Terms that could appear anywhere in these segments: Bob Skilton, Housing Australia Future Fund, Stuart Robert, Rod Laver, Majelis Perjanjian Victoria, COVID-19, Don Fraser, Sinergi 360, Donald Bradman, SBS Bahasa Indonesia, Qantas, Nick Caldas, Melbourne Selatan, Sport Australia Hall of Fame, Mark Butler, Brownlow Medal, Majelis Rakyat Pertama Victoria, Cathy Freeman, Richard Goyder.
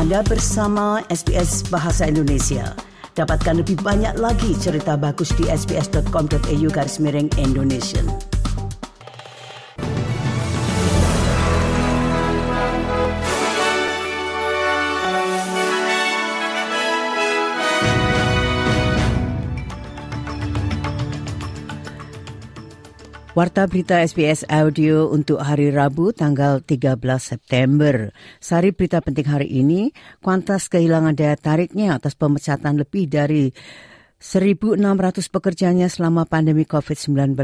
Anda bersama SBS Bahasa Indonesia. Dapatkan lebih banyak lagi cerita bagus di sbs.com.au/Indonesian. Warta Berita SBS Audio untuk hari Rabu tanggal 13 September. Sari berita penting hari ini, Qantas kehilangan daya tariknya atas pemecatan lebih dari 1.600 pekerjanya selama pandemi COVID-19.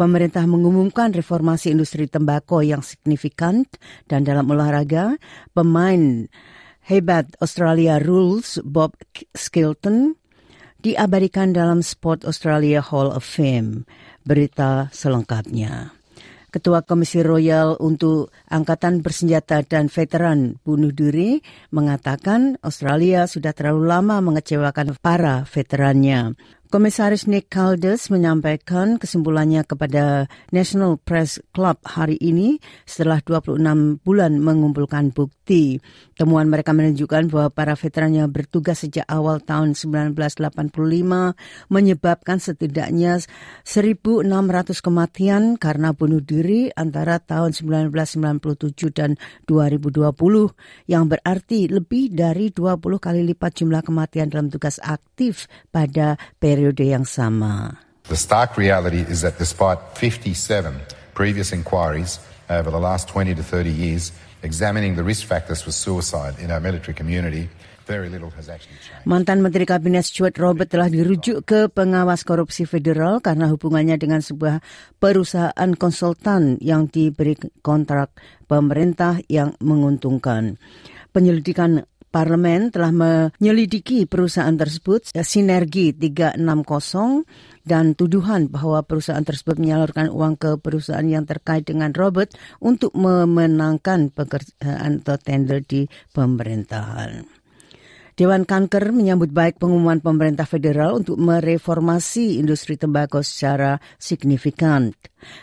Pemerintah mengumumkan reformasi industri tembakau yang signifikan, dan dalam olahraga, pemain hebat Australia Rules Bob Skilton diabadikan dalam Sport Australia Hall of Fame. Berita selengkapnya. Ketua Komisi Royal untuk Angkatan Bersenjata dan Veteran Bunuh Diri mengatakan Australia sudah terlalu lama mengecewakan para veterannya. Komisaris Nick Caldas menyampaikan kesimpulannya kepada National Press Club hari ini setelah 26 bulan mengumpulkan bukti. Temuan mereka menunjukkan bahwa para veteran yang bertugas sejak awal tahun 1985 menyebabkan setidaknya 1.600 kematian karena bunuh diri antara tahun 1997 dan 2020, yang berarti lebih dari 20 kali lipat jumlah kematian dalam tugas aktif pada periode yang sama. The stark reality is that despite 57 previous inquiries over the last 20 to 30 years examining the risk factors for suicide in our military community, very little has actually changed. Mantan Menteri Kabinet Stuart Robert telah dirujuk ke Pengawas Korupsi Federal karena hubungannya dengan sebuah perusahaan konsultan yang diberi kontrak pemerintah yang menguntungkan. Penyelidikan Parlemen telah menyelidiki perusahaan tersebut, Sinergi 360, dan tuduhan bahwa perusahaan tersebut menyalurkan uang ke perusahaan yang terkait dengan Robert untuk memenangkan pekerjaan atau tender di pemerintahan. Dewan Kanker menyambut baik pengumuman pemerintah federal untuk mereformasi industri tembakau secara signifikan.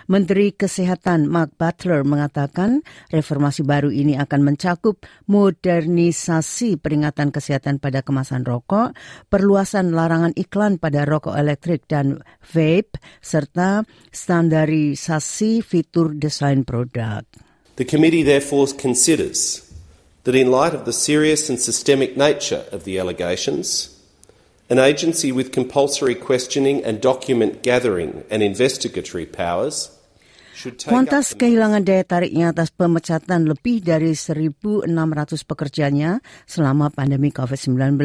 Menteri Kesehatan Mark Butler mengatakan reformasi baru ini akan mencakup modernisasi peringatan kesehatan pada kemasan rokok, perluasan larangan iklan pada rokok elektrik dan vape, serta standarisasi fitur desain produk. The committee therefore considers that in light of the serious and systemic nature of the allegations, an agency with compulsory questioning and document gathering and investigatory powers should take up... Qantas kehilangan daya tariknya atas pemecatan lebih dari 1.600 pekerjanya selama pandemi COVID-19.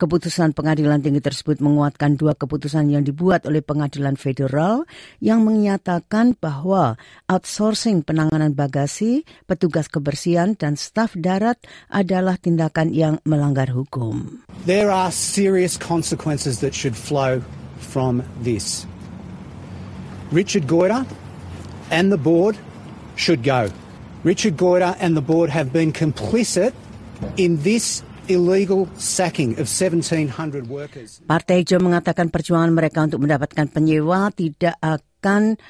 Keputusan pengadilan tinggi tersebut menguatkan dua keputusan yang dibuat oleh pengadilan federal yang menyatakan bahwa outsourcing penanganan bagasi, petugas kebersihan, dan staf darat adalah tindakan yang melanggar hukum. There are serious consequences that should flow from this. Richard Goyder and the board should go. Richard Goyder and the board have been complicit in this illegal sacking of 1,700 workers. Partai Hijau mengatakan perjuangan mereka untuk mendapatkan penyewa tidak akan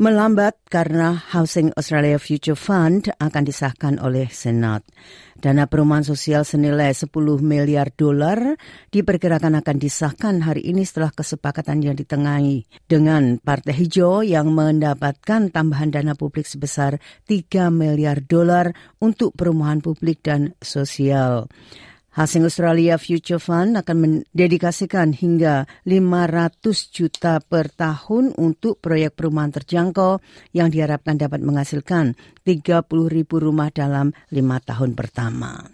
melambat karena Housing Australia Future Fund akan disahkan oleh Senat. Dana perumahan sosial senilai $10 miliar diperkirakan akan disahkan hari ini setelah kesepakatan yang ditengahi dengan Partai Hijau yang mendapatkan tambahan dana publik sebesar $3 miliar untuk perumahan publik dan sosial. Housing Australia Future Fund akan mendedikasikan hingga 500 juta per tahun untuk proyek perumahan terjangkau yang diharapkan dapat menghasilkan 30.000 rumah dalam 5 tahun pertama.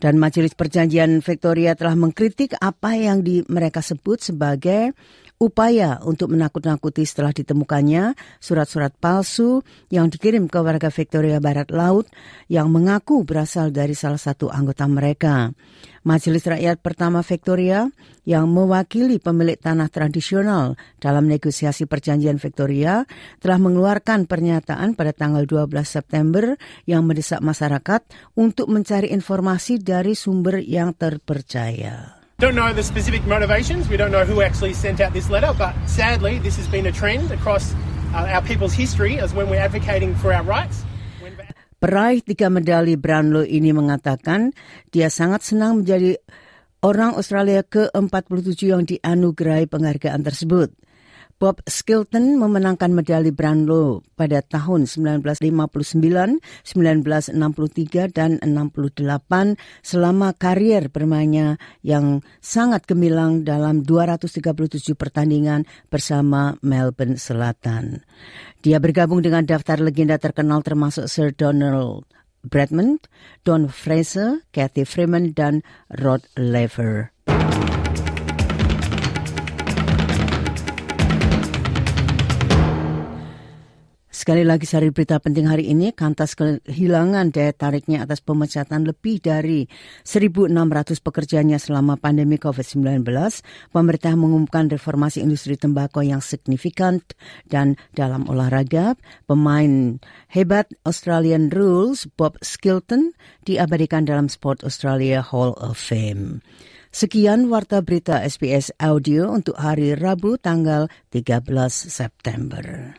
Dan Majelis Perjanjian Victoria telah mengkritik apa yang mereka sebut sebagai upaya untuk menakut-nakuti setelah ditemukannya surat-surat palsu yang dikirim ke warga Victoria Barat Laut yang mengaku berasal dari salah satu anggota mereka. Majelis Rakyat Pertama Victoria yang mewakili pemilik tanah tradisional dalam negosiasi perjanjian Victoria telah mengeluarkan pernyataan pada tanggal 12 September yang mendesak masyarakat untuk mencari informasi dari sumber yang terpercaya. Don't know the specific motivations. We don't know who actually sent out this letter, but sadly this has been a trend across our people's history as when we're advocating for our rights. Peraih 3 medali Brownlow ini mengatakan dia sangat senang menjadi orang Australia ke-47 yang dianugerahi penghargaan tersebut. Bob Skilton memenangkan medali Brownlow pada tahun 1959, 1963, dan 68 selama karier bermainnya yang sangat gemilang dalam 237 pertandingan bersama Melbourne Selatan. Dia bergabung dengan daftar legenda terkenal termasuk Sir Donald Bradman, Don Fraser, Cathy Freeman, dan Rod Laver. Sekali lagi sari berita penting hari ini, Qantas kehilangan daya tariknya atas pemecatan lebih dari 1.600 pekerjanya selama pandemi COVID-19. Pemerintah mengumumkan reformasi industri tembakau yang signifikan dan dalam olahraga, pemain hebat Australian Rules Bob Skilton diabadikan dalam Sport Australia Hall of Fame. Sekian warta berita SBS Audio untuk hari Rabu tanggal 13 September.